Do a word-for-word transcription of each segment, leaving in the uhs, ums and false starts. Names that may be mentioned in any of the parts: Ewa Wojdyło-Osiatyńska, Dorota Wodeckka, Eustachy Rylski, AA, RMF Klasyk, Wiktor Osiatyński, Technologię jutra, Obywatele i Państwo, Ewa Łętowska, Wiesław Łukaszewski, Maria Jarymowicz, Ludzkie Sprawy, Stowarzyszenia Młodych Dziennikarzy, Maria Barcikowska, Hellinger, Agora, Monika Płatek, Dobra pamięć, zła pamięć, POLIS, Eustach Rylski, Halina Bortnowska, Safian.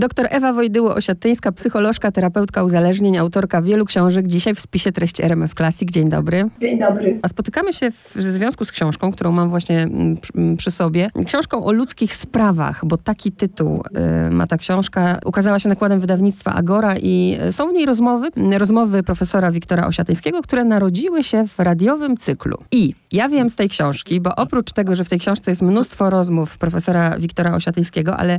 Doktor Ewa Wojdyło-Osiatyńska, psycholożka, terapeutka uzależnień, autorka wielu książek. Dzisiaj w spisie treści R M F Klasyk. Dzień dobry. Dzień dobry. A spotykamy się w związku z książką, którą mam właśnie przy sobie. Książką o ludzkich sprawach, bo taki tytuł ma ta książka. Ukazała się nakładem wydawnictwa Agora i są w niej rozmowy, rozmowy profesora Wiktora Osiatyńskiego, które narodziły się w radiowym cyklu. I ja wiem z tej książki, bo oprócz tego, że w tej książce jest mnóstwo rozmów profesora Wiktora Osiatyńskiego, ale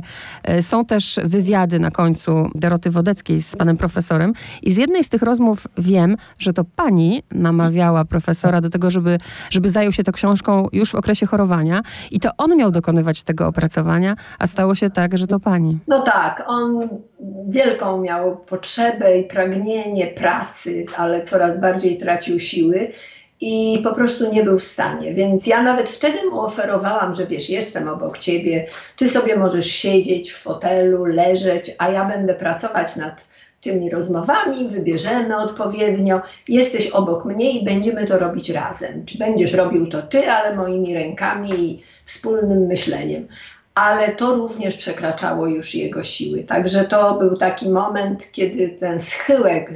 są też wywiady na końcu Doroty Wodeckiej z panem profesorem i z jednej z tych rozmów wiem, że to pani namawiała profesora do tego, żeby, żeby zajął się tą książką już w okresie chorowania i to on miał dokonywać tego opracowania, a stało się tak, że to pani. No tak, on wielką miał potrzebę i pragnienie pracy, ale coraz bardziej tracił siły i po prostu nie był w stanie. Więc ja nawet wtedy mu oferowałam, że wiesz, jestem obok ciebie, ty sobie możesz siedzieć w fotelu, leżeć, a ja będę pracować nad tymi rozmowami, wybierzemy odpowiednio, jesteś obok mnie i będziemy to robić razem. Czy będziesz robił to ty, ale moimi rękami i wspólnym myśleniem. Ale to również przekraczało już jego siły. Także to był taki moment, kiedy ten schyłek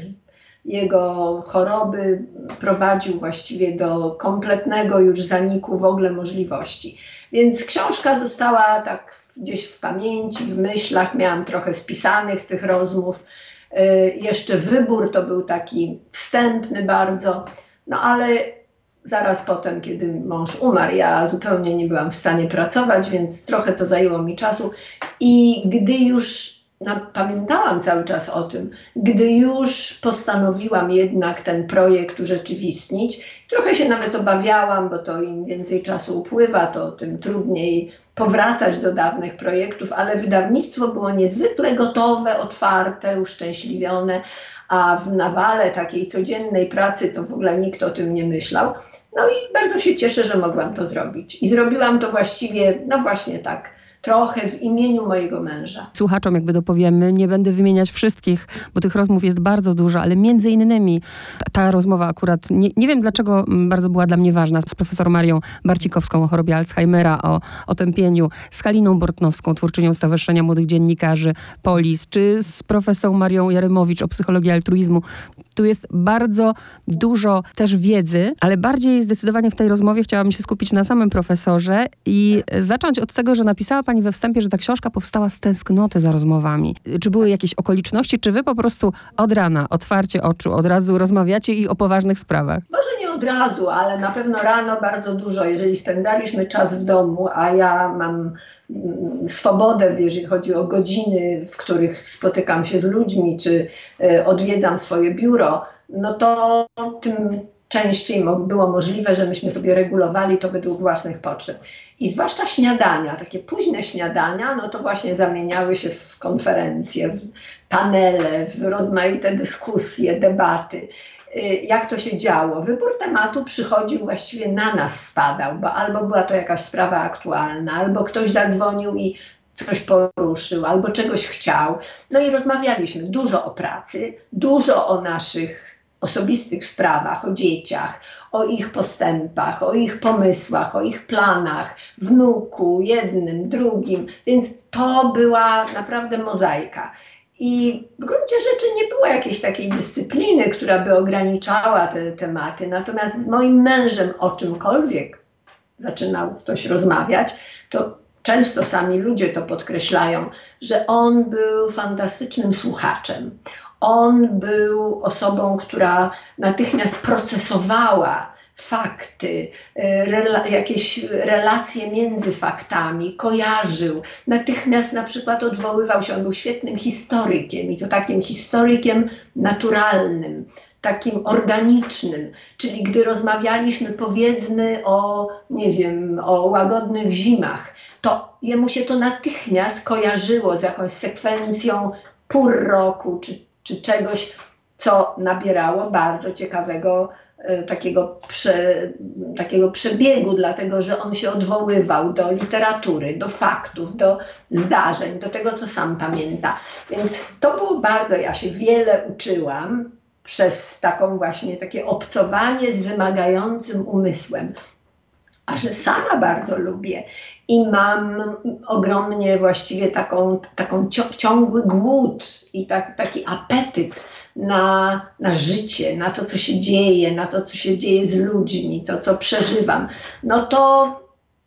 jego choroby prowadził właściwie do kompletnego już zaniku w ogóle możliwości. Więc książka została tak gdzieś w pamięci, w myślach, miałam trochę spisanych tych rozmów. Yy, jeszcze wybór to był taki wstępny bardzo, no ale zaraz potem, kiedy mąż umarł, ja zupełnie nie byłam w stanie pracować, więc trochę to zajęło mi czasu i gdy już pamiętałam cały czas o tym, gdy już postanowiłam jednak ten projekt urzeczywistnić. Trochę się nawet obawiałam, bo to im więcej czasu upływa, to tym trudniej powracać do dawnych projektów, ale wydawnictwo było niezwykle gotowe, otwarte, uszczęśliwione, a w nawale takiej codziennej pracy to w ogóle nikt o tym nie myślał. No i bardzo się cieszę, że mogłam to zrobić. I zrobiłam to właściwie, no właśnie tak, trochę w imieniu mojego męża. Słuchaczom jakby dopowiemy, nie będę wymieniać wszystkich, bo tych rozmów jest bardzo dużo, ale między innymi ta, ta rozmowa akurat, nie, nie wiem dlaczego bardzo była dla mnie ważna, z profesor Marią Barcikowską o chorobie Alzheimera, o, o tępieniu, z Haliną Bortnowską, twórczynią Stowarzyszenia Młodych Dziennikarzy, POLIS, czy z profesor Marią Jarymowicz o psychologii altruizmu. Tu jest bardzo dużo też wiedzy, ale bardziej zdecydowanie w tej rozmowie chciałabym się skupić na samym profesorze i zacząć od tego, że napisała pani we wstępie, że ta książka powstała z tęsknoty za rozmowami. Czy były jakieś okoliczności, czy wy po prostu od rana, otwarcie oczu, od razu rozmawiacie i o poważnych sprawach? Może nie od razu, ale na pewno rano bardzo dużo. Jeżeli spędzaliśmy czas w domu, a ja mam swobodę, jeżeli chodzi o godziny, w których spotykam się z ludźmi, czy odwiedzam swoje biuro, no to tym częściej było możliwe, że myśmy sobie regulowali to według własnych potrzeb. I zwłaszcza śniadania, takie późne śniadania, no to właśnie zamieniały się w konferencje, w panele, w rozmaite dyskusje, debaty. Jak to się działo? Wybór tematu przychodził, właściwie na nas spadał, bo albo była to jakaś sprawa aktualna, albo ktoś zadzwonił i coś poruszył, albo czegoś chciał. No i rozmawialiśmy dużo o pracy, dużo o naszych osobistych sprawach, o dzieciach, o ich postępach, o ich pomysłach, o ich planach, wnuku, jednym, drugim. Więc to była naprawdę mozaika. I w gruncie rzeczy nie było jakiejś takiej dyscypliny, która by ograniczała te tematy. Natomiast z moim mężem o czymkolwiek zaczynał ktoś rozmawiać, to często sami ludzie to podkreślają, że on był fantastycznym słuchaczem. On był osobą, która natychmiast procesowała fakty, rela- jakieś relacje między faktami, kojarzył. Natychmiast na przykład odwoływał się, on był świetnym historykiem i to takim historykiem naturalnym, takim organicznym. Czyli gdy rozmawialiśmy, powiedzmy o, nie wiem, o łagodnych zimach, to jemu się to natychmiast kojarzyło z jakąś sekwencją pór roku, czy, czy czegoś, co nabierało bardzo ciekawego Takiego, prze, takiego przebiegu, dlatego że on się odwoływał do literatury, do faktów, do zdarzeń, do tego, co sam pamięta. Więc to było bardzo, ja się wiele uczyłam przez taką właśnie takie obcowanie z wymagającym umysłem. A że sama bardzo lubię i mam ogromnie właściwie taką, taką ciągły głód i tak, taki apetyt na, na życie, na to, co się dzieje, na to, co się dzieje z ludźmi, to, co przeżywam. No to,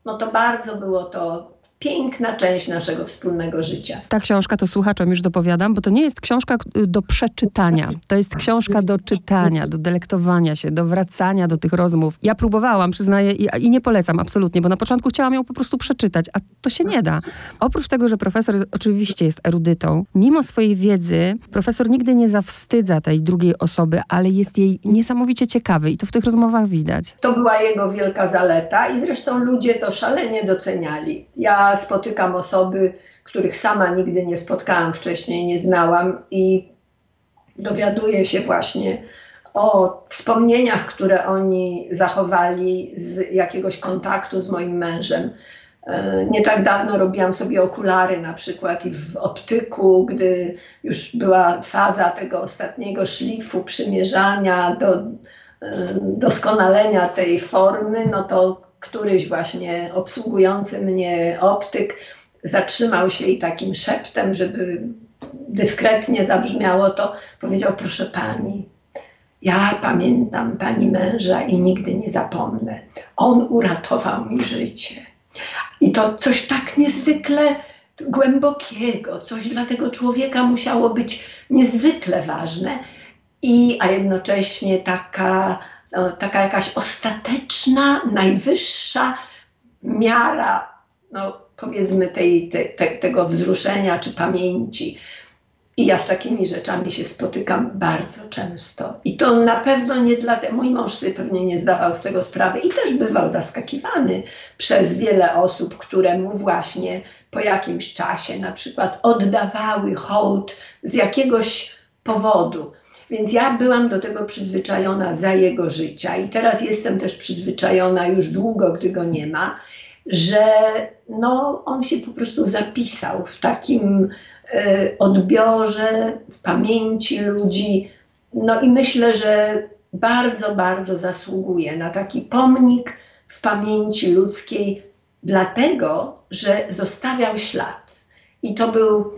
no to bardzo było to piękna część naszego wspólnego życia. Ta książka, to słuchaczom już dopowiadam, bo to nie jest książka do przeczytania. To jest książka do czytania, do delektowania się, do wracania do tych rozmów. Ja próbowałam, przyznaję, i, i nie polecam absolutnie, bo na początku chciałam ją po prostu przeczytać, a to się nie da. Oprócz tego, że profesor oczywiście jest erudytą, mimo swojej wiedzy profesor nigdy nie zawstydza tej drugiej osoby, ale jest jej niesamowicie ciekawy i to w tych rozmowach widać. To była jego wielka zaleta i zresztą ludzie to szalenie doceniali. Ja spotykam osoby, których sama nigdy nie spotkałam wcześniej, nie znałam i dowiaduję się właśnie o wspomnieniach, które oni zachowali z jakiegoś kontaktu z moim mężem. Nie tak dawno robiłam sobie okulary na przykład i w optyku, gdy już była faza tego ostatniego szlifu, przymierzania do doskonalenia tej formy, no to któryś właśnie obsługujący mnie optyk zatrzymał się i takim szeptem, żeby dyskretnie zabrzmiało to, powiedział: proszę pani, ja pamiętam pani męża i nigdy nie zapomnę. On uratował mi życie. I to coś tak niezwykle głębokiego, coś dla tego człowieka musiało być niezwykle ważne, i, a jednocześnie taka No, taka jakaś ostateczna, najwyższa miara, no, powiedzmy, tej, te, te, tego wzruszenia czy pamięci. I ja z takimi rzeczami się spotykam bardzo często. I to na pewno nie dla tego, mój mąż sobie pewnie nie zdawał z tego sprawy i też bywał zaskakiwany przez wiele osób, które mu właśnie po jakimś czasie na przykład oddawały hołd z jakiegoś powodu. Więc ja byłam do tego przyzwyczajona za jego życia i teraz jestem też przyzwyczajona już długo, gdy go nie ma, że no, on się po prostu zapisał w takim y, odbiorze, w pamięci ludzi. No i myślę, że bardzo, bardzo zasługuje na taki pomnik w pamięci ludzkiej, dlatego, że zostawiał ślad. I to był...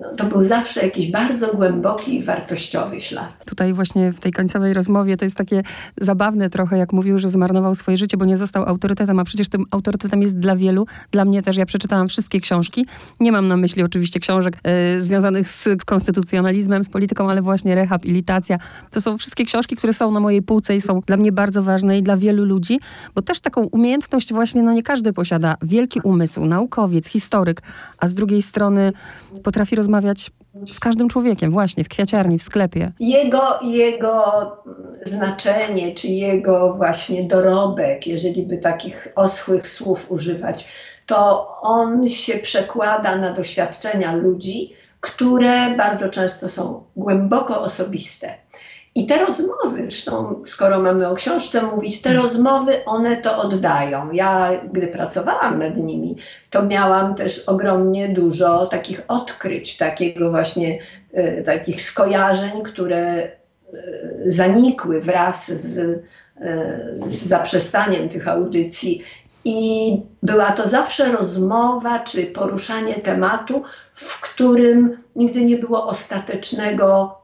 No, to był zawsze jakiś bardzo głęboki i wartościowy ślad. Tutaj właśnie w tej końcowej rozmowie to jest takie zabawne trochę, jak mówił, że zmarnował swoje życie, bo nie został autorytetem, a przecież tym autorytetem jest dla wielu. Dla mnie też, ja przeczytałam wszystkie książki. Nie mam na myśli oczywiście książek y, związanych z konstytucjonalizmem, z polityką, ale właśnie rehabilitacja. To są wszystkie książki, które są na mojej półce i są dla mnie bardzo ważne i dla wielu ludzi, bo też taką umiejętność właśnie, no nie każdy posiada. Wielki umysł, naukowiec, historyk, a z drugiej strony potrafi rozmawiać z każdym człowiekiem, właśnie w kwiaciarni, w sklepie. Jego, jego znaczenie, czy jego właśnie dorobek, jeżeli by takich oschłych słów używać, to on się przekłada na doświadczenia ludzi, które bardzo często są głęboko osobiste. I te rozmowy, zresztą skoro mamy o książce mówić, te rozmowy one to oddają. Ja, gdy pracowałam nad nimi, to miałam też ogromnie dużo takich odkryć, takiego właśnie, y, takich skojarzeń, które y, zanikły wraz z, y, z zaprzestaniem tych audycji. I była to zawsze rozmowa czy poruszanie tematu, w którym nigdy nie było ostatecznego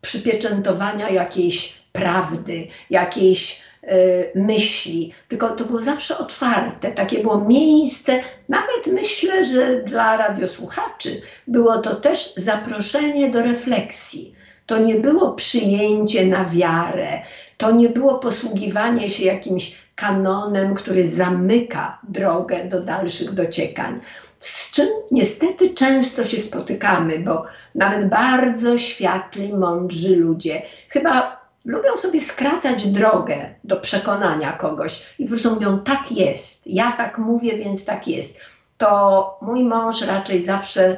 przypieczętowania jakiejś prawdy, jakiejś y, myśli, tylko to było zawsze otwarte, takie było miejsce, nawet myślę, że dla radiosłuchaczy było to też zaproszenie do refleksji. To nie było przyjęcie na wiarę, to nie było posługiwanie się jakimś kanonem, który zamyka drogę do dalszych dociekań. Z czym niestety często się spotykamy, bo nawet bardzo światli, mądrzy ludzie chyba lubią sobie skracać drogę do przekonania kogoś i po prostu mówią: tak jest, ja tak mówię, więc tak jest. To mój mąż raczej zawsze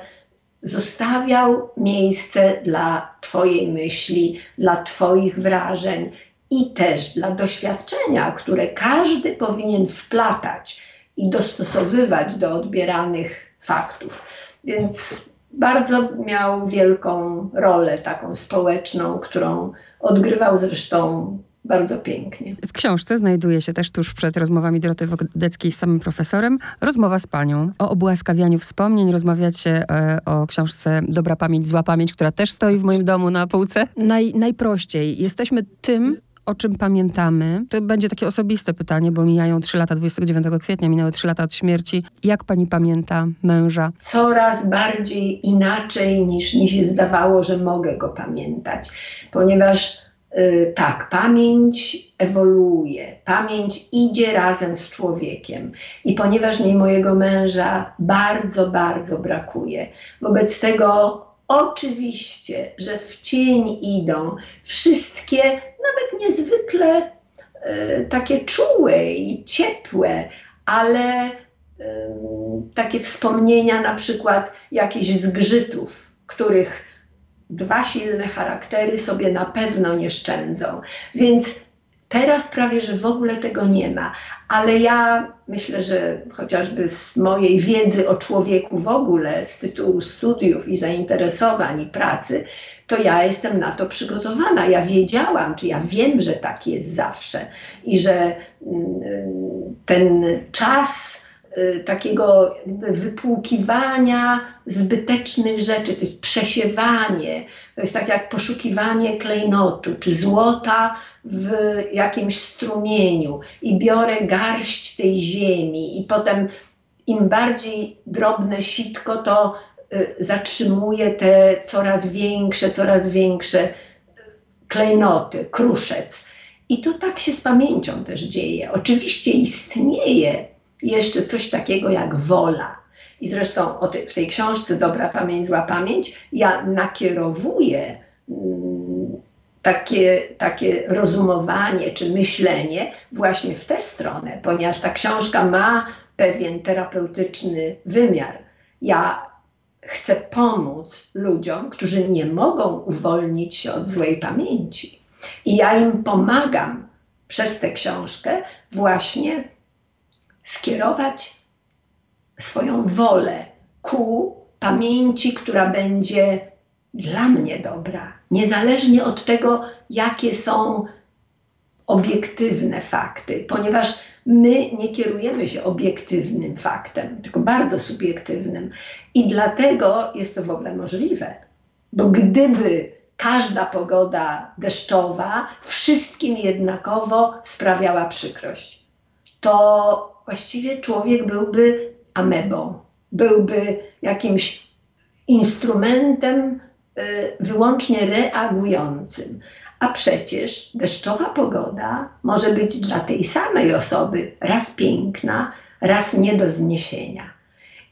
zostawiał miejsce dla twojej myśli, dla twoich wrażeń i też dla doświadczenia, które każdy powinien wplatać i dostosowywać do odbieranych faktów. Więc bardzo miał wielką rolę taką społeczną, którą odgrywał zresztą bardzo pięknie. W książce znajduje się też tuż przed rozmowami Doroty Wodeckiej z samym profesorem rozmowa z panią. O obłaskawianiu wspomnień rozmawiacie e, o książce Dobra pamięć, zła pamięć, która też stoi w moim domu na półce. Naj, najprościej. Jesteśmy tym, o czym pamiętamy. To będzie takie osobiste pytanie, bo mijają trzy lata, dwudziestego dziewiątego kwietnia, minęły trzy lata od śmierci. Jak pani pamięta męża? Coraz bardziej inaczej niż mi się zdawało, że mogę go pamiętać, ponieważ yy, tak, pamięć ewoluuje, pamięć idzie razem z człowiekiem i ponieważ mi mojego męża bardzo, bardzo brakuje, wobec tego oczywiście, że w cień idą wszystkie, nawet niezwykle y, takie czułe i ciepłe, ale y, takie wspomnienia na przykład jakichś zgrzytów, których dwa silne charaktery sobie na pewno nie szczędzą. Więc teraz prawie, że w ogóle tego nie ma. Ale ja myślę, że chociażby z mojej wiedzy o człowieku w ogóle, z tytułu studiów i zainteresowań i pracy, to ja jestem na to przygotowana. Ja wiedziałam, czy ja wiem, że tak jest zawsze i że ten czas takiego wypłukiwania zbytecznych rzeczy, to jest przesiewanie, to jest tak jak poszukiwanie klejnotu czy złota w jakimś strumieniu i biorę garść tej ziemi i potem im bardziej drobne sitko, to y, zatrzymuję te coraz większe, coraz większe klejnoty, kruszec. I to tak się z pamięcią też dzieje. Oczywiście istnieje jeszcze coś takiego jak wola. I zresztą o tej, w tej książce Dobra pamięć, zła pamięć ja nakierowuję mm, takie, takie rozumowanie czy myślenie właśnie w tę stronę, ponieważ ta książka ma pewien terapeutyczny wymiar. Ja chcę pomóc ludziom, którzy nie mogą uwolnić się od złej pamięci. I ja im pomagam przez tę książkę właśnie skierować swoją wolę ku pamięci, która będzie dla mnie dobra, niezależnie od tego, jakie są obiektywne fakty, ponieważ my nie kierujemy się obiektywnym faktem, tylko bardzo subiektywnym. I dlatego jest to w ogóle możliwe, bo gdyby każda pogoda deszczowa wszystkim jednakowo sprawiała przykrość, to właściwie człowiek byłby amebą, byłby jakimś instrumentem y, wyłącznie reagującym. A przecież deszczowa pogoda może być dla tej samej osoby raz piękna, raz nie do zniesienia.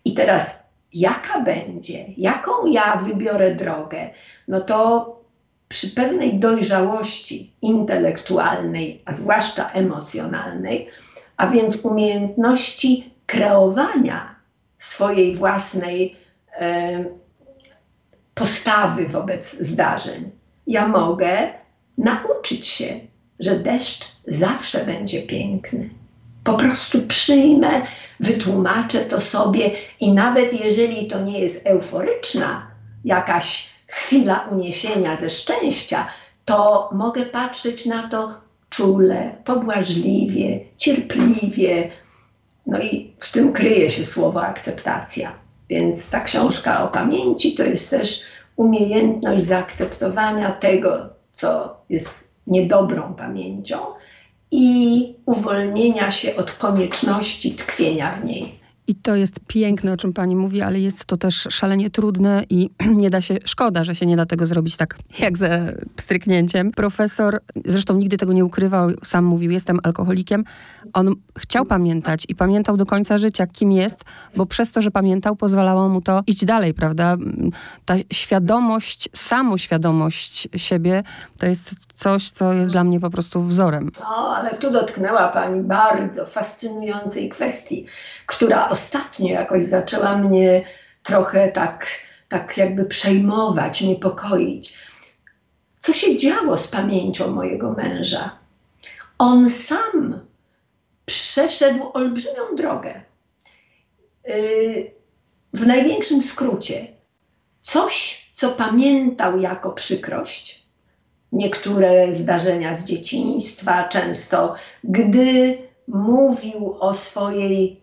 I teraz jaka będzie, jaką ja wybiorę drogę, no to przy pewnej dojrzałości intelektualnej, a zwłaszcza emocjonalnej, a więc umiejętności kreowania swojej własnej e, postawy wobec zdarzeń. Ja mogę nauczyć się, że deszcz zawsze będzie piękny. Po prostu przyjmę, wytłumaczę to sobie i nawet jeżeli to nie jest euforyczna jakaś chwila uniesienia ze szczęścia, to mogę patrzeć na to czule, pobłażliwie, cierpliwie. No i w tym kryje się słowo akceptacja. Więc ta książka o pamięci to jest też umiejętność zaakceptowania tego, co jest niedobrą pamięcią i uwolnienia się od konieczności tkwienia w niej. I to jest piękne, o czym pani mówi, ale jest to też szalenie trudne i nie da się, szkoda, że się nie da tego zrobić tak jak ze pstryknięciem. Profesor, zresztą nigdy tego nie ukrywał, sam mówił, jestem alkoholikiem. On chciał pamiętać i pamiętał do końca życia, kim jest, bo przez to, że pamiętał, pozwalało mu to iść dalej, prawda? Ta świadomość, samoświadomość siebie, to jest coś, co jest dla mnie po prostu wzorem. No, ale tu dotknęła pani bardzo fascynującej kwestii, która ostatnio jakoś zaczęła mnie trochę tak, tak jakby przejmować, niepokoić. Co się działo z pamięcią mojego męża? On sam przeszedł olbrzymią drogę. Yy, w największym skrócie, coś, co pamiętał jako przykrość, niektóre zdarzenia z dzieciństwa, często gdy mówił o swojej,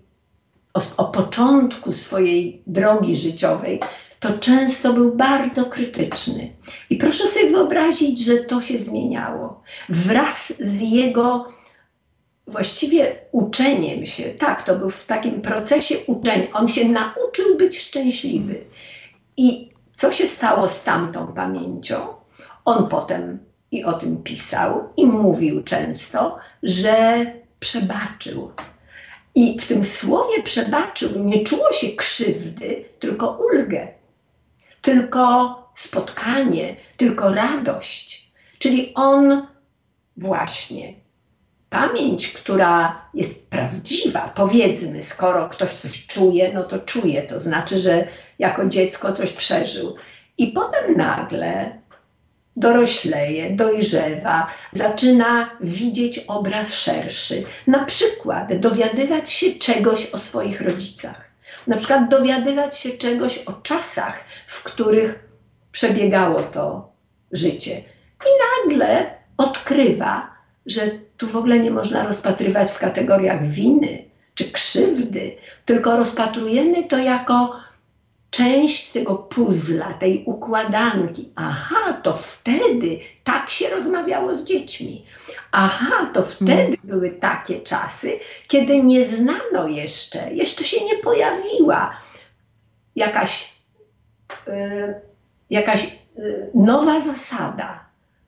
o, o początku swojej drogi życiowej, to często był bardzo krytyczny. I proszę sobie wyobrazić, że to się zmieniało. Wraz z jego właściwie uczeniem się, tak, to był w takim procesie uczenia, on się nauczył być szczęśliwy. I co się stało z tamtą pamięcią? On potem i o tym pisał i mówił często, że przebaczył. I w tym słowie przebaczył nie czuło się krzywdy, tylko ulgę, tylko spotkanie, tylko radość. Czyli on właśnie, pamięć, która jest prawdziwa, powiedzmy, skoro ktoś coś czuje, no to czuje, to znaczy, że jako dziecko coś przeżył. I potem nagle dorośleje, dojrzewa, zaczyna widzieć obraz szerszy. Na przykład dowiadywać się czegoś o swoich rodzicach. Na przykład dowiadywać się czegoś o czasach, w których przebiegało to życie. I nagle odkrywa, że tu w ogóle nie można rozpatrywać w kategoriach winy czy krzywdy, tylko rozpatrujemy to jako część tego puzla, tej układanki. Aha, to wtedy tak się rozmawiało z dziećmi. Aha, to wtedy były takie czasy, kiedy nie znano jeszcze, jeszcze się nie pojawiła jakaś, yy, jakaś yy, nowa zasada.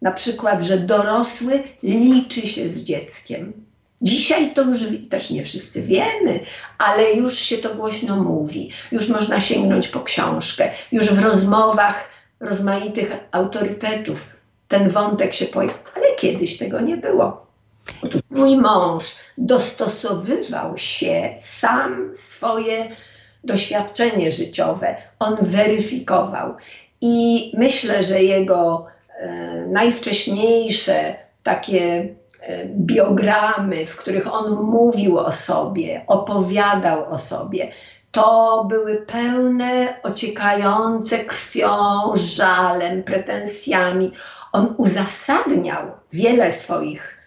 Na przykład, że dorosły liczy się z dzieckiem. Dzisiaj to już też nie wszyscy wiemy, ale już się to głośno mówi. Już można sięgnąć po książkę. Już w rozmowach rozmaitych autorytetów ten wątek się pojawił. Ale kiedyś tego nie było. Otóż mój mąż dostosowywał się sam swoje doświadczenie życiowe. On weryfikował. I myślę, że jego najwcześniejsze takie biogramy, w których on mówił o sobie, opowiadał o sobie, to były pełne, ociekające krwią, żalem, pretensjami. On uzasadniał wiele swoich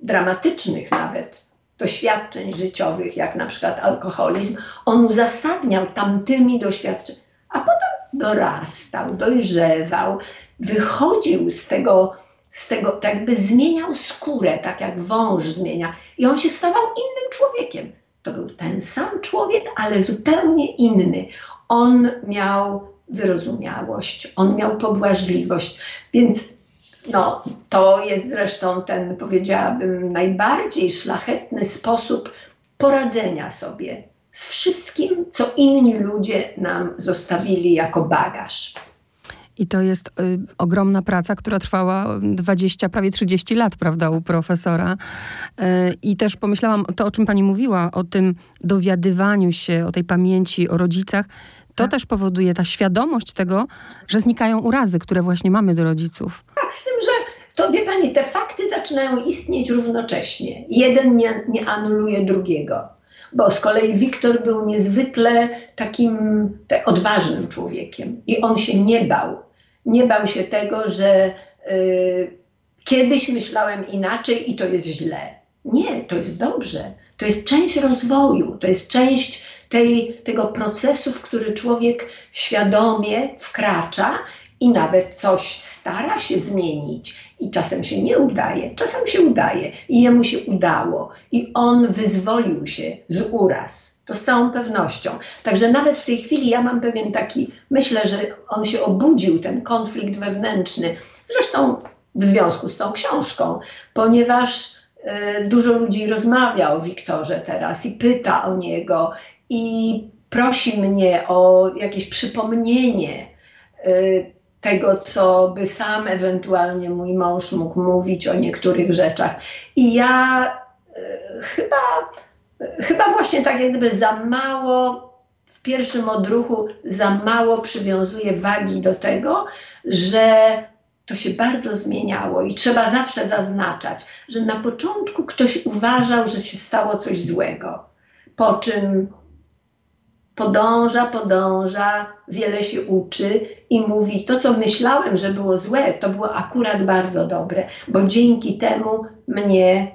dramatycznych nawet doświadczeń życiowych, jak na przykład alkoholizm. On uzasadniał tamtymi doświadczeniami, a potem dorastał, dojrzewał, wychodził z tego, z tego, tak jakby zmieniał skórę, tak jak wąż zmienia. I on się stawał innym człowiekiem. To był ten sam człowiek, ale zupełnie inny. On miał wyrozumiałość, on miał pobłażliwość. Więc no, to jest zresztą ten, powiedziałabym, najbardziej szlachetny sposób poradzenia sobie z wszystkim, co inni ludzie nam zostawili jako bagaż. I to jest y, ogromna praca, która trwała dwadzieścia, prawie trzydzieści lat, prawda, u profesora. Y, I też pomyślałam, to o czym pani mówiła, o tym dowiadywaniu się, o tej pamięci, o rodzicach, to tak. Też powoduje ta świadomość tego, że znikają urazy, które właśnie mamy do rodziców. Tak, z tym, że to, wie pani, te fakty zaczynają istnieć równocześnie. Jeden nie, nie anuluje drugiego. Bo z kolei Wiktor był niezwykle takim te, odważnym człowiekiem i on się nie bał. Nie bał się tego, że y, kiedyś myślałem inaczej i to jest źle. Nie, to jest dobrze. To jest część rozwoju, to jest część tej, tego procesu, w który człowiek świadomie wkracza i nawet coś stara się zmienić. I czasem się nie udaje, czasem się udaje i jemu się udało. I on wyzwolił się z uraz, to z całą pewnością. Także nawet w tej chwili ja mam pewien taki, myślę, że on się obudził, ten konflikt wewnętrzny. Zresztą w związku z tą książką, ponieważ y, dużo ludzi rozmawia o Wiktorze teraz i pyta o niego i prosi mnie o jakieś przypomnienie y, tego, co by sam ewentualnie mój mąż mógł mówić o niektórych rzeczach. I ja y, chyba, y, chyba właśnie tak jakby za mało, w pierwszym odruchu za mało przywiązuję wagi do tego, że to się bardzo zmieniało i trzeba zawsze zaznaczać, że na początku ktoś uważał, że się stało coś złego, po czym podąża, podąża, wiele się uczy i mówi, to co myślałem, że było złe, to było akurat bardzo dobre, bo dzięki temu mnie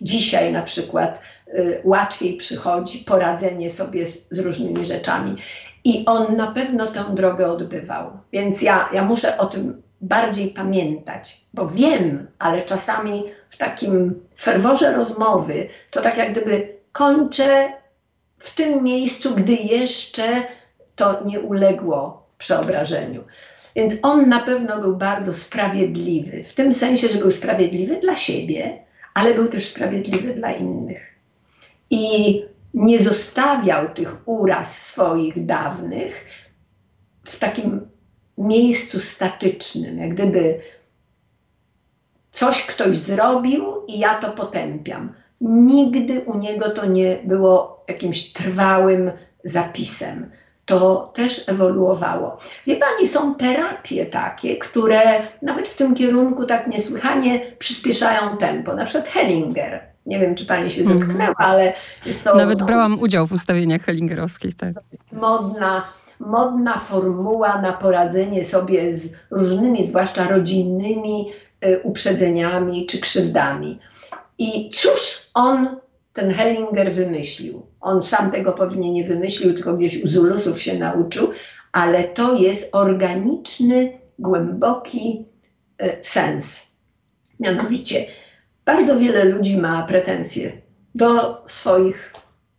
dzisiaj na przykład y, łatwiej przychodzi poradzenie sobie z, z różnymi rzeczami. I on na pewno tę drogę odbywał, więc ja, ja muszę o tym bardziej pamiętać, bo wiem, ale czasami w takim ferworze rozmowy to tak jak gdyby kończę w tym miejscu, gdy jeszcze to nie uległo przeobrażeniu. Więc on na pewno był bardzo sprawiedliwy, w tym sensie, że był sprawiedliwy dla siebie, ale był też sprawiedliwy dla innych. I nie zostawiał tych uraz swoich dawnych w takim miejscu statycznym, jak gdyby coś ktoś zrobił i ja to potępiam. Nigdy u niego to nie było jakimś trwałym zapisem. To też ewoluowało. Wie pani, są terapie takie, które nawet w tym kierunku tak niesłychanie przyspieszają tempo. Na przykład Hellinger. Nie wiem, czy pani się zetknęła, mm-hmm. ale jest to... Nawet no, brałam udział w ustawieniach hellingerowskich, tak. Modna, modna formuła na poradzenie sobie z różnymi, zwłaszcza rodzinnymi y, uprzedzeniami czy krzywdami. I cóż on, ten Hellinger, wymyślił? On sam tego pewnie nie wymyślił, tylko gdzieś z ulusów się nauczył, ale to jest organiczny, głęboki y, sens. Mianowicie, bardzo wiele ludzi ma pretensje do swoich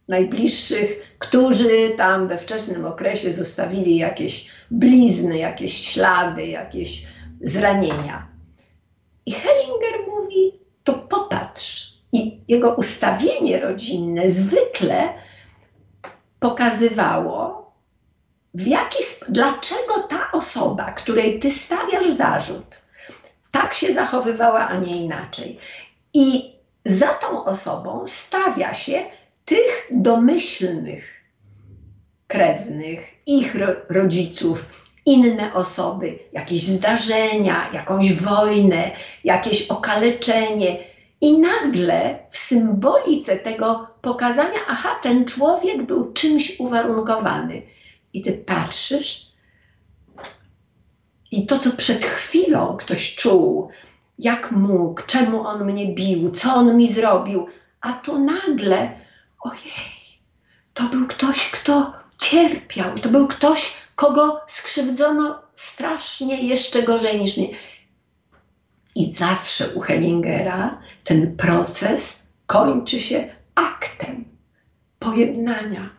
najbliższych, którzy tam we wczesnym okresie zostawili jakieś blizny, jakieś ślady, jakieś zranienia. I Hellinger mówi, to popatrz. I jego ustawienie rodzinne zwykle pokazywało, w jaki sp- dlaczego ta osoba, której ty stawiasz zarzut, tak się zachowywała, a nie inaczej. I za tą osobą stawia się tych domyślnych krewnych, ich ro- rodziców, inne osoby, jakieś zdarzenia, jakąś wojnę, jakieś okaleczenie. I nagle w symbolice tego pokazania, aha, ten człowiek był czymś uwarunkowany. I ty patrzysz i to, co przed chwilą ktoś czuł, jak mógł, czemu on mnie bił, co on mi zrobił, a tu nagle, ojej, to był ktoś, kto cierpiał, to był ktoś, kogo skrzywdzono strasznie, jeszcze gorzej niż mnie. I zawsze u Hellingera ten proces kończy się aktem pojednania.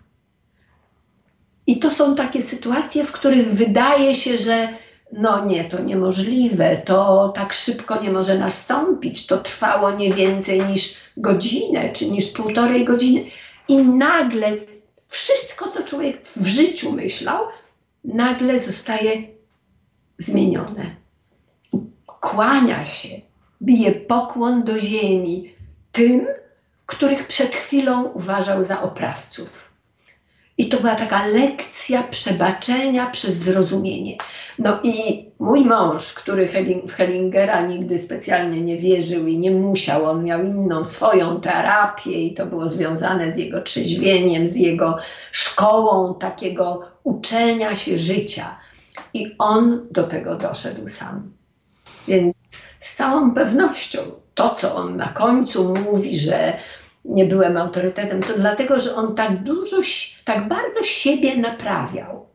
I to są takie sytuacje, w których wydaje się, że no nie, to niemożliwe, to tak szybko nie może nastąpić, to trwało nie więcej niż godzinę, czy niż półtorej godziny. I nagle wszystko, co człowiek w życiu myślał, nagle zostaje zmienione. Kłania się, bije pokłon do ziemi tym, których przed chwilą uważał za oprawców. I to była taka lekcja przebaczenia przez zrozumienie. No i mój mąż, który w Hellingera nigdy specjalnie nie wierzył i nie musiał, on miał inną swoją terapię i to było związane z jego trzeźwieniem, z jego szkołą takiego uczenia się życia. I on do tego doszedł sam. Więc z całą pewnością to, co on na końcu mówi, że nie byłem autorytetem, to dlatego, że on tak dużo, tak bardzo siebie naprawiał.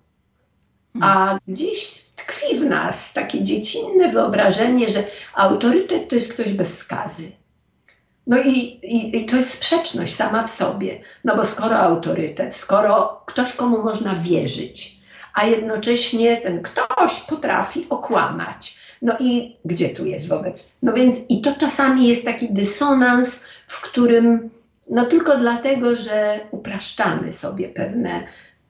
A dziś tkwi w nas takie dziecinne wyobrażenie, że autorytet to jest ktoś bez skazy. No i, i, i to jest sprzeczność sama w sobie. No bo skoro autorytet, skoro ktoś, komu można wierzyć, a jednocześnie ten ktoś potrafi okłamać. No i gdzie tu jest wobec? No więc i to czasami jest taki dysonans, w którym no tylko dlatego, że upraszczamy sobie pewne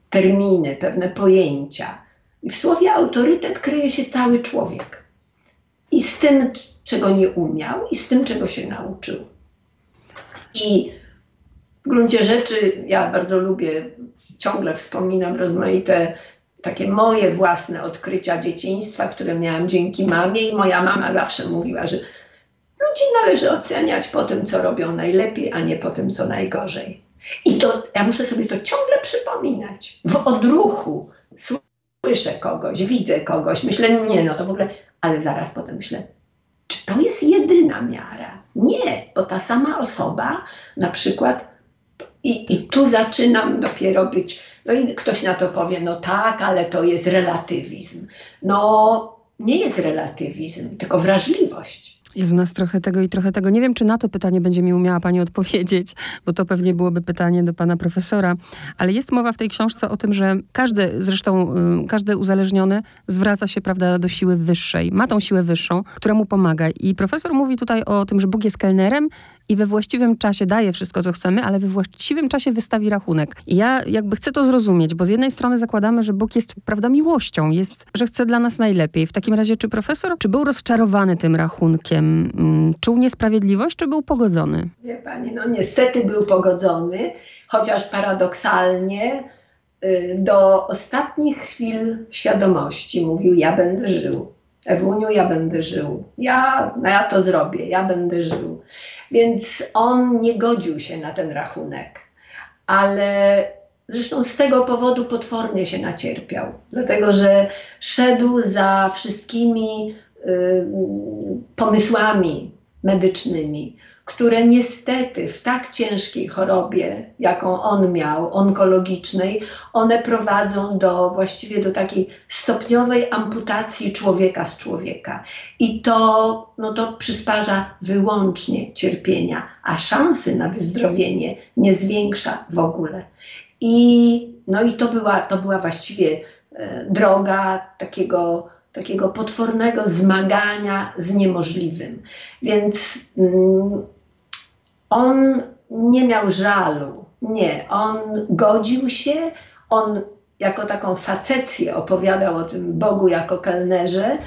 terminy, pewne pojęcia. I w słowie autorytet kryje się cały człowiek. I z tym, czego nie umiał, i z tym, czego się nauczył. I w gruncie rzeczy ja bardzo lubię, ciągle wspominam rozmaite takie moje własne odkrycia dzieciństwa, które miałam dzięki mamie i moja mama zawsze mówiła, że ludzi należy oceniać po tym, co robią najlepiej, a nie po tym, co najgorzej. I to ja muszę sobie to ciągle przypominać. W odruchu słyszę kogoś, widzę kogoś, myślę, nie, no to w ogóle, ale zaraz potem myślę, czy to jest jedyna miara? Nie, bo ta sama osoba na przykład, i, i tu zaczynam dopiero być, no i ktoś na to powie, no tak, ale to jest relatywizm. No nie jest relatywizm, tylko wrażliwość. Jest u nas trochę tego i trochę tego. Nie wiem, czy na to pytanie będzie mi umiała pani odpowiedzieć, bo to pewnie byłoby pytanie do pana profesora, ale jest mowa w tej książce o tym, że każdy, zresztą każdy uzależniony zwraca się, prawda, do siły wyższej. Ma tą siłę wyższą, która mu pomaga. I profesor mówi tutaj o tym, że Bóg jest kelnerem i we właściwym czasie daje wszystko, co chcemy, ale we właściwym czasie wystawi rachunek. I ja jakby chcę to zrozumieć, bo z jednej strony zakładamy, że Bóg jest, prawda, miłością, jest, że chce dla nas najlepiej. W takim razie, czy profesor, czy był rozczarowany tym rachunkiem? Czuł niesprawiedliwość, czy był pogodzony? Wie pani, no niestety był pogodzony, chociaż paradoksalnie do ostatnich chwil świadomości mówił, ja będę żył. Ewuniu, ja będę żył. Ja, no ja to zrobię, ja będę żył. Więc on nie godził się na ten rachunek, ale zresztą z tego powodu potwornie się nacierpiał, dlatego że szedł za wszystkimi y, pomysłami medycznymi, które niestety w tak ciężkiej chorobie, jaką on miał, onkologicznej, one prowadzą do właściwie do takiej stopniowej amputacji człowieka z człowieka. I to, no to przysparza wyłącznie cierpienia, a szansy na wyzdrowienie nie zwiększa w ogóle. I, no i to była, to była właściwie e, droga takiego... takiego potwornego zmagania z niemożliwym. Więc mm, on nie miał żalu, nie, on godził się, on jako taką facecję opowiadał o tym Bogu jako kelnerze,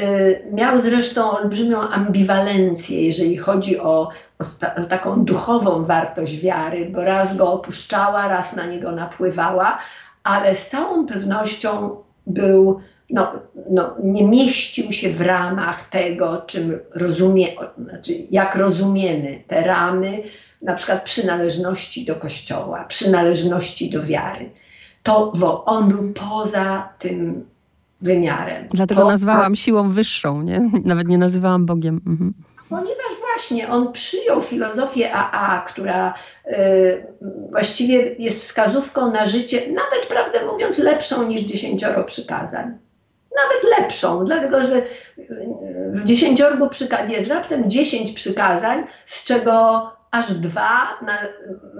y, miał zresztą olbrzymią ambiwalencję, jeżeli chodzi o, o, sta, o taką duchową wartość wiary, bo raz go opuszczała, raz na niego napływała, ale z całą pewnością był No, no, nie mieścił się w ramach tego, czym rozumie, znaczy jak rozumiemy te ramy, na przykład przynależności do Kościoła, przynależności do wiary. To bo on był poza tym wymiarem. Dlatego to, nazwałam siłą wyższą, nie? Nawet nie nazywałam Bogiem. Mhm. Ponieważ właśnie on przyjął filozofię A A, która y, właściwie jest wskazówką na życie, nawet prawdę mówiąc lepszą niż dziesięcioro przykazań. Nawet lepszą, dlatego że w dziesięciorgu przykazań jest raptem dziesięć przykazań, z czego aż dwa na,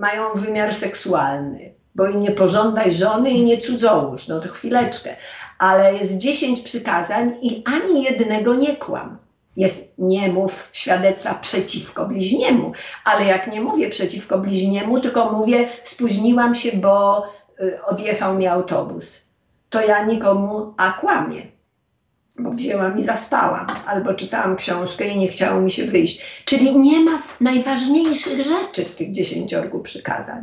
mają wymiar seksualny, bo i nie pożądaj żony i nie cudzołóż, no to chwileczkę, ale jest dziesięć przykazań i ani jednego nie kłam. Jest nie mów świadectwa przeciwko bliźniemu, ale jak nie mówię przeciwko bliźniemu, tylko mówię spóźniłam się, bo y, odjechał mi autobus. To ja nikomu a kłamie, bo wzięłam i zaspałam, albo czytałam książkę i nie chciało mi się wyjść. Czyli nie ma najważniejszych rzeczy w tych dziesięciorgu przykazań.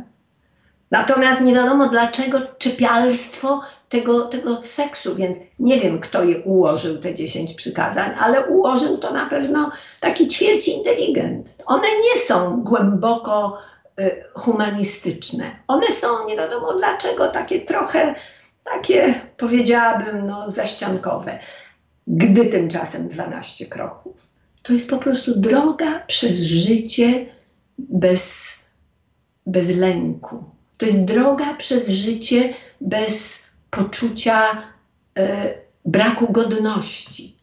Natomiast nie wiadomo dlaczego czepialstwo tego, tego seksu, więc nie wiem, kto je ułożył, te dziesięć przykazań, ale ułożył to na pewno taki ćwierć inteligent. One nie są głęboko y, humanistyczne. One są, nie wiadomo dlaczego, takie trochę... Takie, powiedziałabym, no, zaściankowe. Gdy tymczasem dwanaście kroków, to jest po prostu droga przez życie bez, bez lęku. To jest droga przez życie bez poczucia e, braku godności.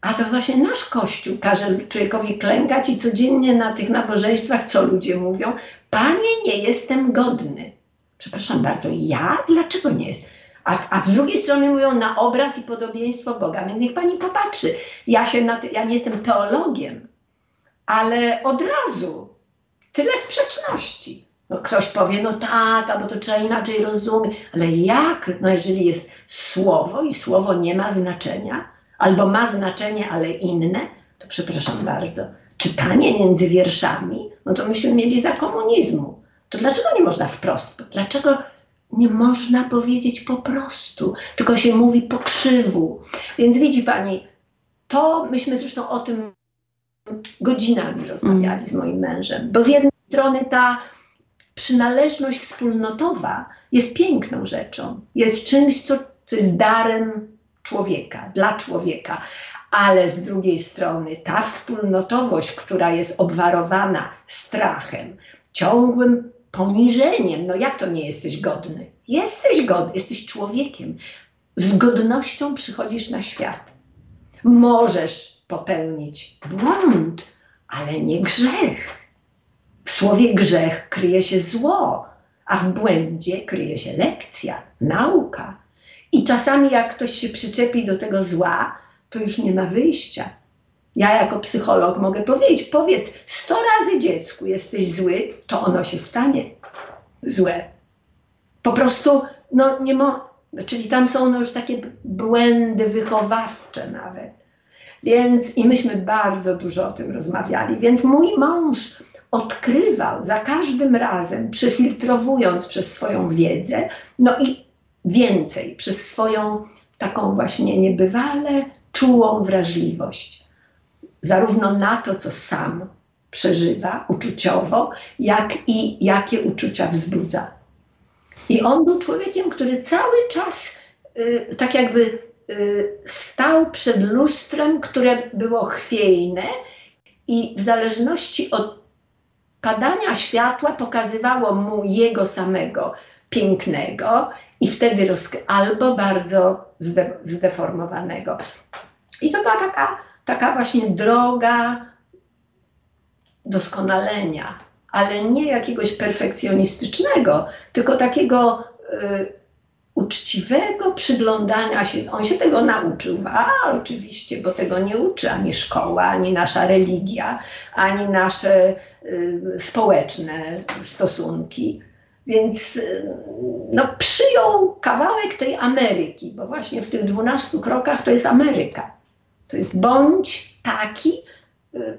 A to właśnie nasz Kościół każe człowiekowi klękać i codziennie na tych nabożeństwach, co ludzie mówią, Panie, nie jestem godny. Przepraszam bardzo, ja? Dlaczego nie jestem? A, a z drugiej strony mówią na obraz i podobieństwo Boga. Więc niech pani popatrzy. Ja, się na te, ja nie jestem teologiem, ale od razu tyle sprzeczności. No ktoś powie, no tak, bo to trzeba inaczej rozumieć. Ale jak? No jeżeli jest słowo i słowo nie ma znaczenia, albo ma znaczenie, ale inne, to przepraszam bardzo. Czytanie między wierszami, no to myśmy mieli za komunizmu. To dlaczego nie można wprost? Dlaczego... Nie można powiedzieć po prostu, tylko się mówi po krzywu. Więc widzi pani, to myśmy zresztą o tym godzinami rozmawiali z moim mężem, bo z jednej strony ta przynależność wspólnotowa jest piękną rzeczą, jest czymś, co, co jest darem człowieka, dla człowieka. Ale z drugiej strony ta wspólnotowość, która jest obwarowana strachem, ciągłym poniżeniem, no jak to nie jesteś godny? Jesteś godny, jesteś człowiekiem. Z godnością przychodzisz na świat. Możesz popełnić błąd, ale nie grzech. W słowie grzech kryje się zło, a w błędzie kryje się lekcja, nauka. I czasami jak ktoś się przyczepi do tego zła, to już nie ma wyjścia. Ja jako psycholog mogę powiedzieć, powiedz sto razy dziecku jesteś zły, to ono się stanie złe. Po prostu, no nie mo... Czyli tam są no już takie błędy wychowawcze nawet. Więc i myśmy bardzo dużo o tym rozmawiali. Więc mój mąż odkrywał za każdym razem, przefiltrowując przez swoją wiedzę, no i więcej, przez swoją taką właśnie niebywale czułą wrażliwość. Zarówno na to, co sam przeżywa uczuciowo, jak i jakie uczucia wzbudza. I on był człowiekiem, który cały czas y, tak jakby y, stał przed lustrem, które było chwiejne i w zależności od padania światła pokazywało mu jego samego pięknego i wtedy albo bardzo zde zdeformowanego. I to była taka, taka właśnie droga doskonalenia, ale nie jakiegoś perfekcjonistycznego, tylko takiego y, uczciwego przyglądania się. On się tego nauczył, a oczywiście, bo tego nie uczy ani szkoła, ani nasza religia, ani nasze y, społeczne stosunki. Więc no, przyjął kawałek tej Ameryki, bo właśnie w tych dwunastu krokach to jest Ameryka. To jest bądź taki,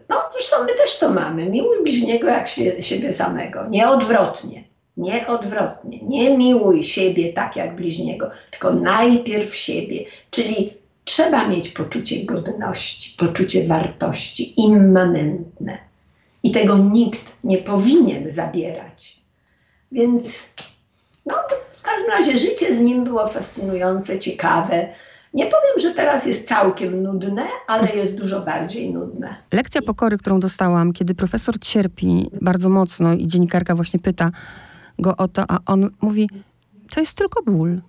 no zresztą my też to mamy, miłuj bliźniego jak się, siebie samego, nie odwrotnie, nie odwrotnie, nie miłuj siebie tak jak bliźniego, tylko najpierw siebie, czyli trzeba mieć poczucie godności, poczucie wartości, immanentne i tego nikt nie powinien zabierać. Więc no, w każdym razie życie z nim było fascynujące, ciekawe. Nie powiem, że teraz jest całkiem nudne, ale jest dużo bardziej nudne. Lekcja pokory, którą dostałam, kiedy profesor cierpi bardzo mocno i dziennikarka właśnie pyta go o to, a on mówi, to jest tylko ból.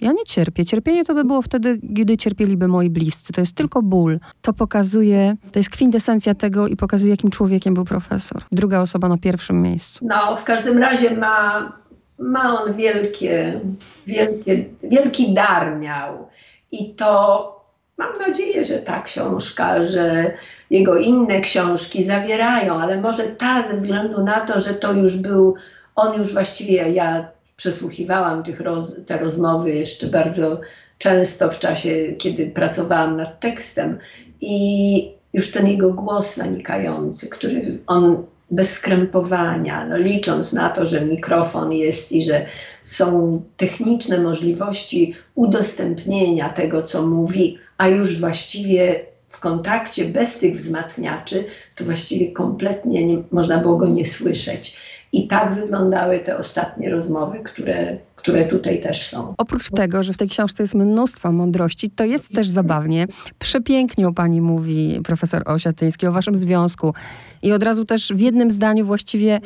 Ja nie cierpię. Cierpienie to by było wtedy, gdy cierpieliby moi bliscy. To jest tylko ból. To pokazuje, to jest kwintesencja tego i pokazuje, jakim człowiekiem był profesor. Druga osoba na pierwszym miejscu. No, w każdym razie ma, ma on wielkie, wielkie, wielki dar miał. I to mam nadzieję, że ta książka, że jego inne książki zawierają, ale może ta ze względu na to, że to już był, on już właściwie, ja przesłuchiwałam tych roz, te rozmowy jeszcze bardzo często w czasie, kiedy pracowałam nad tekstem i już ten jego głos nanikający, który on bez skrępowania, no licząc na to, że mikrofon jest i że są techniczne możliwości udostępnienia tego, co mówi, a już właściwie w kontakcie bez tych wzmacniaczy, to właściwie kompletnie nie, można było go nie słyszeć. I tak wyglądały te ostatnie rozmowy, które, które tutaj też są. Oprócz tego, że w tej książce jest mnóstwo mądrości, to jest też zabawnie. Przepięknie o pani mówi profesor Osiatyński, o waszym związku. I od razu też w jednym zdaniu właściwie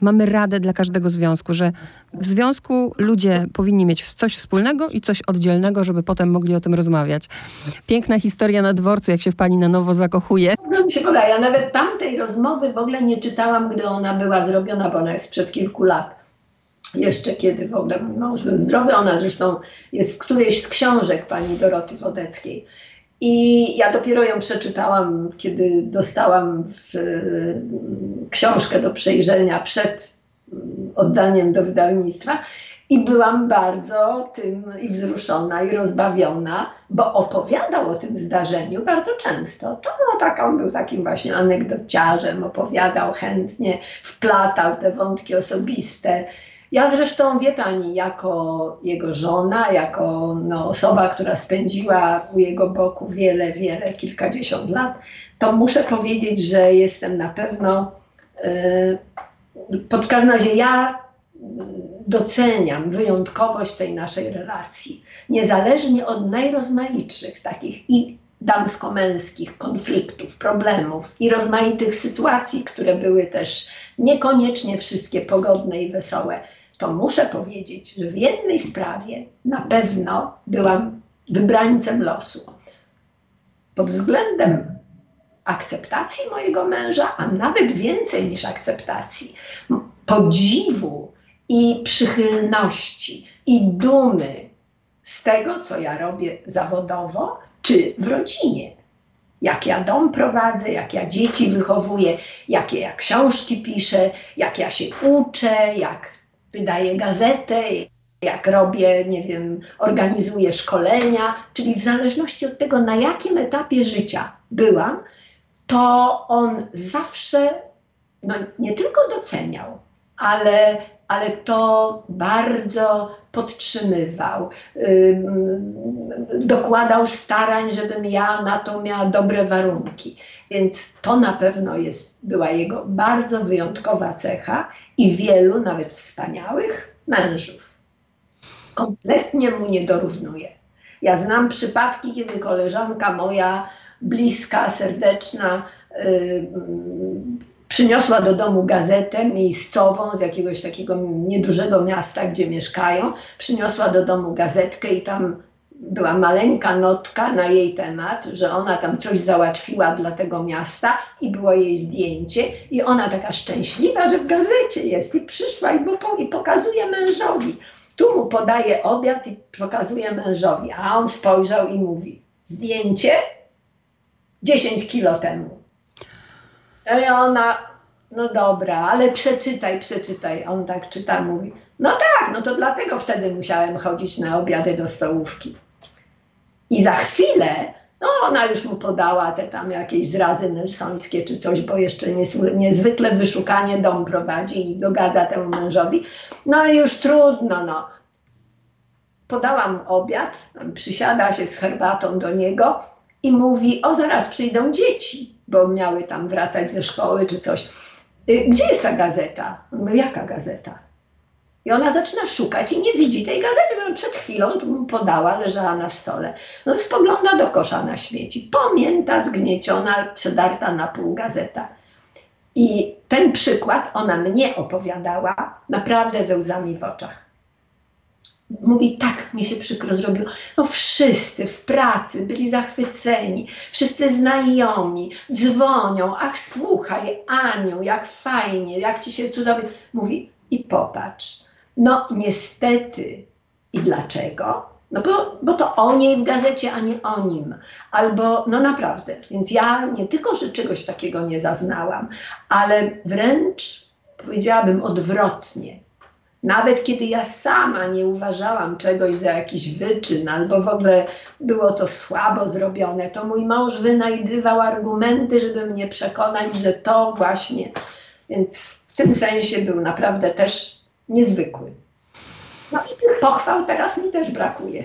mamy radę dla każdego związku, że w związku ludzie powinni mieć coś wspólnego i coś oddzielnego, żeby potem mogli o tym rozmawiać. Piękna historia na dworcu, jak się w pani na nowo zakochuje. No mi się podoba, ja nawet tamtej rozmowy w ogóle nie czytałam, gdy ona była zrobiona, bo ona jest sprzed kilku lat. Jeszcze kiedy w ogóle mój mąż był zdrowy, ona zresztą jest w którejś z książek pani Doroty Wodeckiej. I ja dopiero ją przeczytałam, kiedy dostałam w, y, książkę do przejrzenia przed y, oddaniem do wydawnictwa i byłam bardzo tym i wzruszona i rozbawiona, bo opowiadał o tym zdarzeniu bardzo często. To no, tak, on był takim właśnie anegdociarzem, opowiadał chętnie, wplatał te wątki osobiste. Ja zresztą, wie pani, jako jego żona, jako no, osoba, która spędziła u jego boku wiele, wiele, kilkadziesiąt lat, to muszę powiedzieć, że jestem na pewno y, w każdym razie ja doceniam wyjątkowość tej naszej relacji, niezależnie od najrozmaitszych takich i damsko-męskich konfliktów, problemów i rozmaitych sytuacji, które były też niekoniecznie wszystkie pogodne i wesołe, to muszę powiedzieć, że w jednej sprawie na pewno byłam wybrańcem losu. Pod względem akceptacji mojego męża, a nawet więcej niż akceptacji, podziwu i przychylności i dumy z tego, co ja robię zawodowo czy w rodzinie. Jak ja dom prowadzę, jak ja dzieci wychowuję, jakie ja książki piszę, jak ja się uczę, jak wydaję gazetę, jak robię, nie wiem, organizuję szkolenia. Czyli w zależności od tego, na jakim etapie życia byłam, to on zawsze no, nie tylko doceniał, ale, ale to bardzo podtrzymywał. Yy, dokładał starań, żebym ja na to miała dobre warunki. Więc to na pewno jest, była jego bardzo wyjątkowa cecha i wielu, nawet wspaniałych mężów. Kompletnie mu nie dorównuje. Ja znam przypadki, kiedy koleżanka moja bliska, serdeczna, y, przyniosła do domu gazetę miejscową z jakiegoś takiego niedużego miasta, gdzie mieszkają. Przyniosła do domu gazetkę i tam była maleńka notka na jej temat, że ona tam coś załatwiła dla tego miasta i było jej zdjęcie. I ona taka szczęśliwa, że w gazecie jest i przyszła i, bo, i pokazuje mężowi. Tu mu podaje obiad i pokazuje mężowi, a on spojrzał i mówi, zdjęcie? dziesięć kilo temu. I ona, no dobra, ale przeczytaj, przeczytaj. On tak czyta, mówi, no tak, no to dlatego wtedy musiałem chodzić na obiady do stołówki. I za chwilę, no ona już mu podała te tam jakieś zrazy nelsońskie czy coś, bo jeszcze niezwykle wyszukanie dom prowadzi i dogadza temu mężowi. No i już trudno, no. Podałam obiad, przysiada się z herbatą do niego, i mówi, o zaraz przyjdą dzieci, bo miały tam wracać ze szkoły czy coś. Gdzie jest ta gazeta? On mówi, jaka gazeta? I ona zaczyna szukać i nie widzi tej gazety, bo przed chwilą tu mu podała, leżała na stole. No spogląda do kosza na śmieci. Pamięta, zgnieciona, przedarta na pół gazeta. I ten przykład ona mnie opowiadała naprawdę ze łzami w oczach. Mówi, tak mi się przykro zrobiło. No wszyscy w pracy byli zachwyceni, wszyscy znajomi, dzwonią, ach słuchaj Aniu, jak fajnie, jak ci się cudownie. Mówi i popatrz, no niestety i dlaczego? No bo, bo to o niej w gazecie, a nie o nim. Albo, no naprawdę, więc ja nie tylko, że czegoś takiego nie zaznałam, ale wręcz powiedziałabym odwrotnie. Nawet kiedy ja sama nie uważałam czegoś za jakiś wyczyn, albo w ogóle było to słabo zrobione, to mój mąż wynajdywał argumenty, żeby mnie przekonać, że to właśnie. Więc w tym sensie był naprawdę też niezwykły. No i tych pochwał teraz mi też brakuje.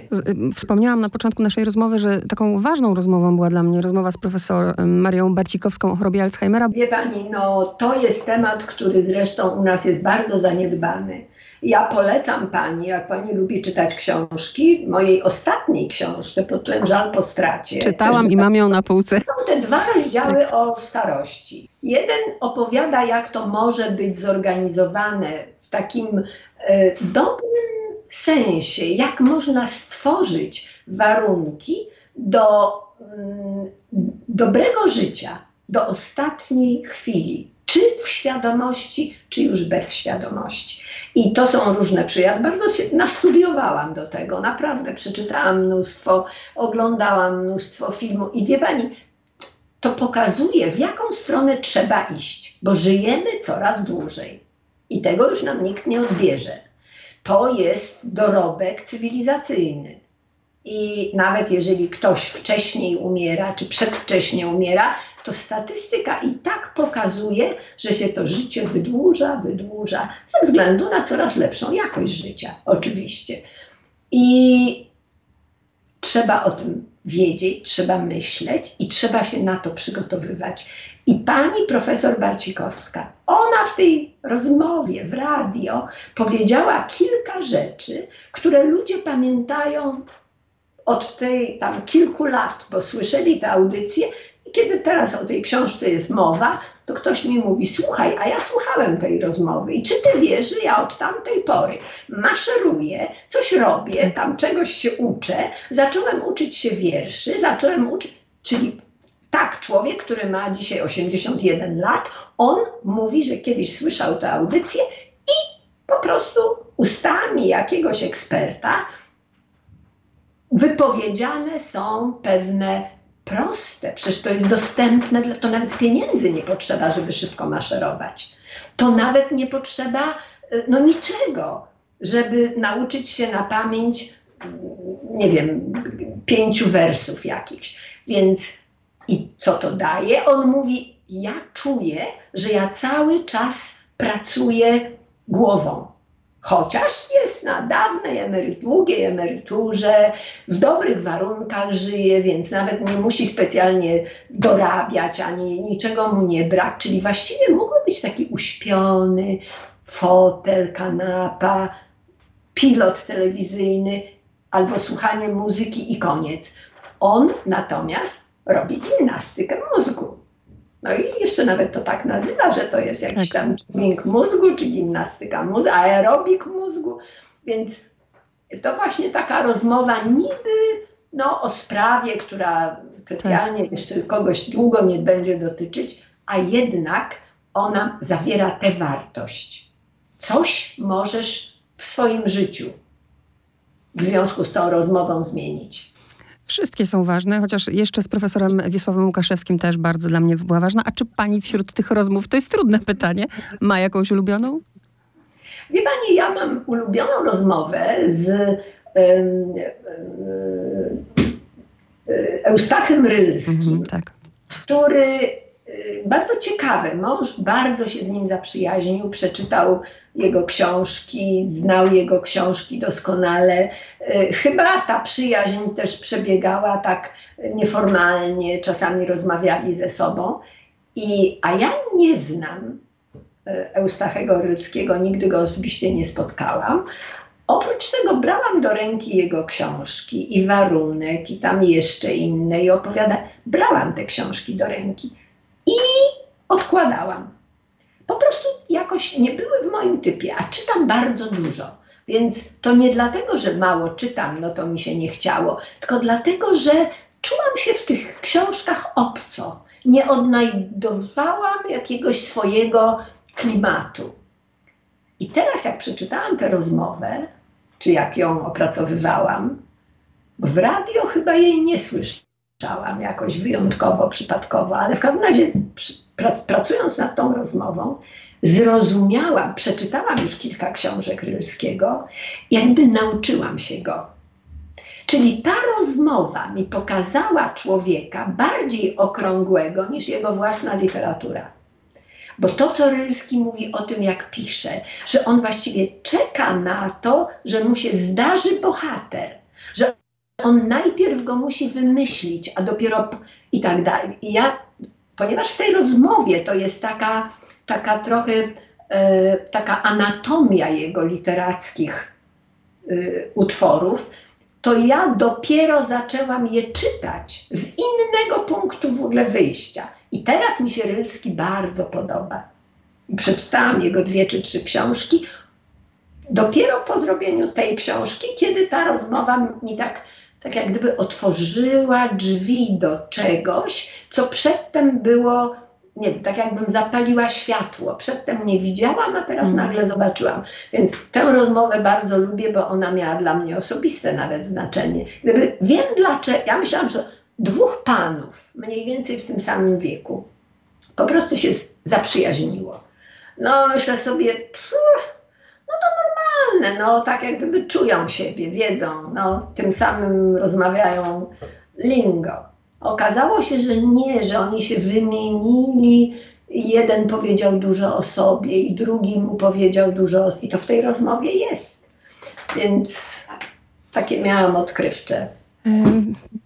Wspomniałam na początku naszej rozmowy, że taką ważną rozmową była dla mnie rozmowa z profesor Marią Barcikowską o chorobie Alzheimera. Wie pani, no to jest temat, który zresztą u nas jest bardzo zaniedbany. Ja polecam pani, jak pani lubi czytać książki, mojej ostatniej książce pod tytułem Żal po stracie. Czytałam i mam ją na półce. Są te dwa rozdziały tak. O starości. Jeden opowiada, jak to może być zorganizowane w takim e, dobrym sensie, jak można stworzyć warunki do mm, dobrego życia, do ostatniej chwili. Czy w świadomości, czy już bez świadomości. I to są różne przyjazdy. Bardzo się nastudiowałam do tego, naprawdę. Przeczytałam mnóstwo, oglądałam mnóstwo filmów i wie pani, to pokazuje, w jaką stronę trzeba iść, bo żyjemy coraz dłużej i tego już nam nikt nie odbierze. To jest dorobek cywilizacyjny. I nawet jeżeli ktoś wcześniej umiera, czy przedwcześnie umiera, to statystyka i tak pokazuje, że się to życie wydłuża, wydłuża, ze względu na coraz lepszą jakość życia, oczywiście. I trzeba o tym wiedzieć, trzeba myśleć i trzeba się na to przygotowywać. I pani profesor Barcikowska, ona w tej rozmowie w radio powiedziała kilka rzeczy, które ludzie pamiętają od tej tam kilku lat, bo słyszeli tę audycję. I kiedy teraz o tej książce jest mowa, to ktoś mi mówi, słuchaj, a ja słuchałem tej rozmowy i czy ty wiesz, że ja od tamtej pory maszeruję, coś robię, tam czegoś się uczę, zacząłem uczyć się wierszy, zacząłem uczyć, czyli tak, człowiek, który ma dzisiaj osiemdziesiąt jeden lat, on mówi, że kiedyś słyszał tę audycję i po prostu ustami jakiegoś eksperta wypowiedziane są pewne proste, przecież to jest dostępne, to nawet pieniędzy nie potrzeba, żeby szybko maszerować. To nawet nie potrzeba no niczego, żeby nauczyć się na pamięć, nie wiem, pięciu wersów jakichś. Więc i co to daje? On mówi, ja czuję, że ja cały czas pracuję głową. Chociaż jest na dawnej emeryturze, długiej emeryturze, w dobrych warunkach żyje, więc nawet nie musi specjalnie dorabiać, ani niczego mu nie brak. Czyli właściwie mógłby być taki uśpiony, fotel, kanapa, pilot telewizyjny albo słuchanie muzyki i koniec. On natomiast robi gimnastykę mózgu. No i jeszcze nawet to tak nazywa, że to jest jakiś tak. tam dźwięk mózgu, czy gimnastyka mózgu, aerobik mózgu. Więc to właśnie taka rozmowa niby no, o sprawie, która specjalnie jeszcze kogoś długo nie będzie dotyczyć, a jednak ona zawiera tę wartość. Coś możesz w swoim życiu w związku z tą rozmową zmienić. Wszystkie są ważne, chociaż jeszcze z profesorem Wiesławem Łukaszewskim też bardzo dla mnie była ważna. A czy pani wśród tych rozmów, to jest trudne pytanie, ma jakąś ulubioną? Wie pani, ja mam ulubioną rozmowę z um, Eustachem Rylskim, mhm, tak. który bardzo ciekawy, mąż bardzo się z nim zaprzyjaźnił, przeczytał jego książki, znał jego książki doskonale. Chyba ta przyjaźń też przebiegała tak nieformalnie, czasami rozmawiali ze sobą. I, a ja nie znam Eustachego Rylskiego, nigdy go osobiście nie spotkałam. Oprócz tego brałam do ręki jego książki i Warunek, i tam jeszcze inne, i opowiada. Brałam te książki do ręki i odkładałam. Po prostu jakoś nie były w moim typie, a czytam bardzo dużo. Więc to nie dlatego, że mało czytam, no to mi się nie chciało, tylko dlatego, że czułam się w tych książkach obco. Nie odnajdowałam jakiegoś swojego klimatu. I teraz jak przeczytałam tę rozmowę, czy jak ją opracowywałam, w radio chyba jej nie słyszałam jakoś wyjątkowo, przypadkowo, ale w każdym razie pracując nad tą rozmową, zrozumiałam, przeczytałam już kilka książek Rylskiego, jakby nauczyłam się go. Czyli ta rozmowa mi pokazała człowieka bardziej okrągłego niż jego własna literatura. Bo to, co Rylski mówi o tym, jak pisze, że on właściwie czeka na to, że mu się zdarzy bohater, że on najpierw go musi wymyślić, a dopiero i tak dalej. I ja, ponieważ w tej rozmowie to jest taka... Taka trochę, e, taka anatomia jego literackich e, utworów, to ja dopiero zaczęłam je czytać z innego punktu w ogóle wyjścia. I teraz mi się Rylski bardzo podoba. Przeczytałam jego dwie czy trzy książki. Dopiero po zrobieniu tej książki, kiedy ta rozmowa mi tak, tak jak gdyby otworzyła drzwi do czegoś, co przedtem było... Nie wiem, tak jakbym zapaliła światło. Przedtem nie widziałam, a teraz mm. nagle zobaczyłam. Więc tę rozmowę bardzo lubię, bo ona miała dla mnie osobiste nawet znaczenie. Gdyby, wiem dlaczego, ja myślałam, że dwóch panów, mniej więcej w tym samym wieku, po prostu się zaprzyjaźniło. No myślę sobie, pff, no to normalne, no tak jak gdyby czują siebie, wiedzą, no tym samym rozmawiają lingo. Okazało się, że nie, że oni się wymienili, jeden powiedział dużo o sobie i drugi mu powiedział dużo o sobie. I to w tej rozmowie jest. Więc takie miałam odkrywcze.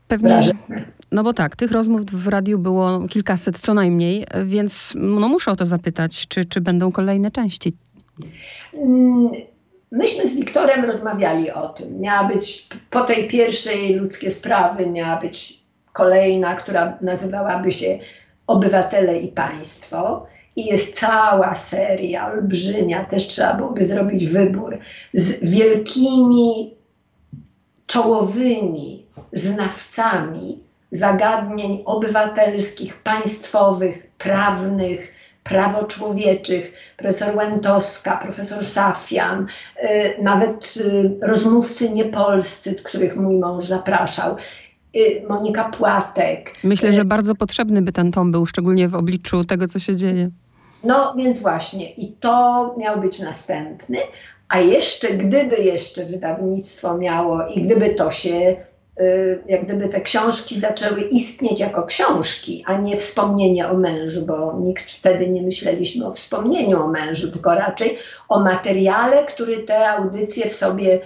Pewnie, No bo tak, tych rozmów w radiu było kilkaset co najmniej, więc no muszę o to zapytać, czy, czy będą kolejne części? Myśmy z Wiktorem rozmawiali o tym. Miała być po tej pierwszej Ludzkie Sprawy, miała być kolejna, która nazywałaby się Obywatele i Państwo. I jest cała seria, olbrzymia, też trzeba byłoby zrobić wybór, z wielkimi, czołowymi znawcami zagadnień obywatelskich, państwowych, prawnych, prawoczłowieczych. Profesor Łętowska, profesor Safian, y, nawet y, rozmówcy niepolscy, których mój mąż zapraszał. Monika Płatek. Myślę, że bardzo potrzebny by ten tom był, szczególnie w obliczu tego, co się dzieje. No więc właśnie i to miał być następny, a jeszcze gdyby jeszcze wydawnictwo miało i gdyby to się, jak gdyby te książki zaczęły istnieć jako książki, a nie wspomnienie o mężu, bo nikt wtedy nie myśleliśmy o wspomnieniu o mężu, tylko raczej o materiale, który te audycje w sobie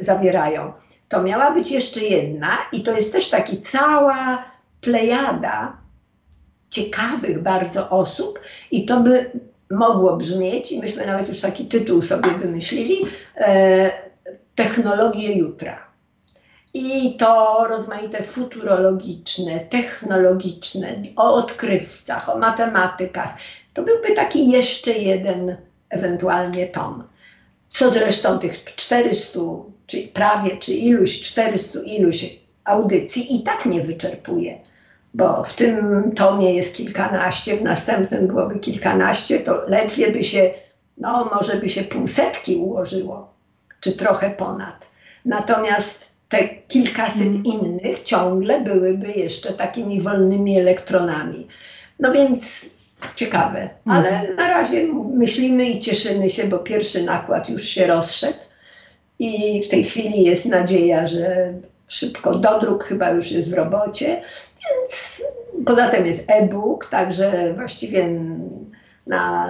zawierają. To miała być jeszcze jedna i to jest też taki cała plejada ciekawych bardzo osób i to by mogło brzmieć i myśmy nawet już taki tytuł sobie wymyślili, e, Technologię jutra. I to rozmaite futurologiczne, technologiczne, o odkrywcach, o matematykach. To byłby taki jeszcze jeden ewentualnie tom. Co zresztą tych czterystu, czy prawie, czy iluś, czterystu iluś audycji i tak nie wyczerpuje, bo w tym tomie jest kilkanaście, w następnym byłoby kilkanaście, to ledwie by się, no może by się półsetki ułożyło, czy trochę ponad. Natomiast te kilkaset hmm. innych ciągle byłyby jeszcze takimi wolnymi elektronami. No więc ciekawe, ale hmm. na razie myślimy i cieszymy się, bo pierwszy nakład już się rozszedł. I w tej chwili jest nadzieja, że szybko dodruk chyba już jest w robocie, więc poza tym jest e-book, także właściwie na,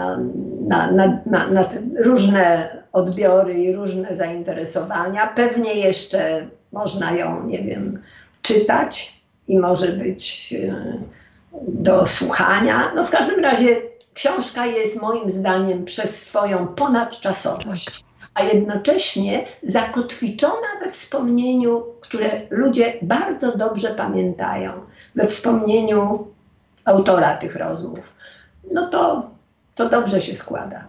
na, na, na, na te różne odbiory i różne zainteresowania. Pewnie jeszcze można ją, nie wiem, czytać i może być do słuchania. No w każdym razie książka jest moim zdaniem przez swoją ponadczasowość, a jednocześnie zakotwiczona we wspomnieniu, które ludzie bardzo dobrze pamiętają, we wspomnieniu autora tych rozmów. No to, to dobrze się składa.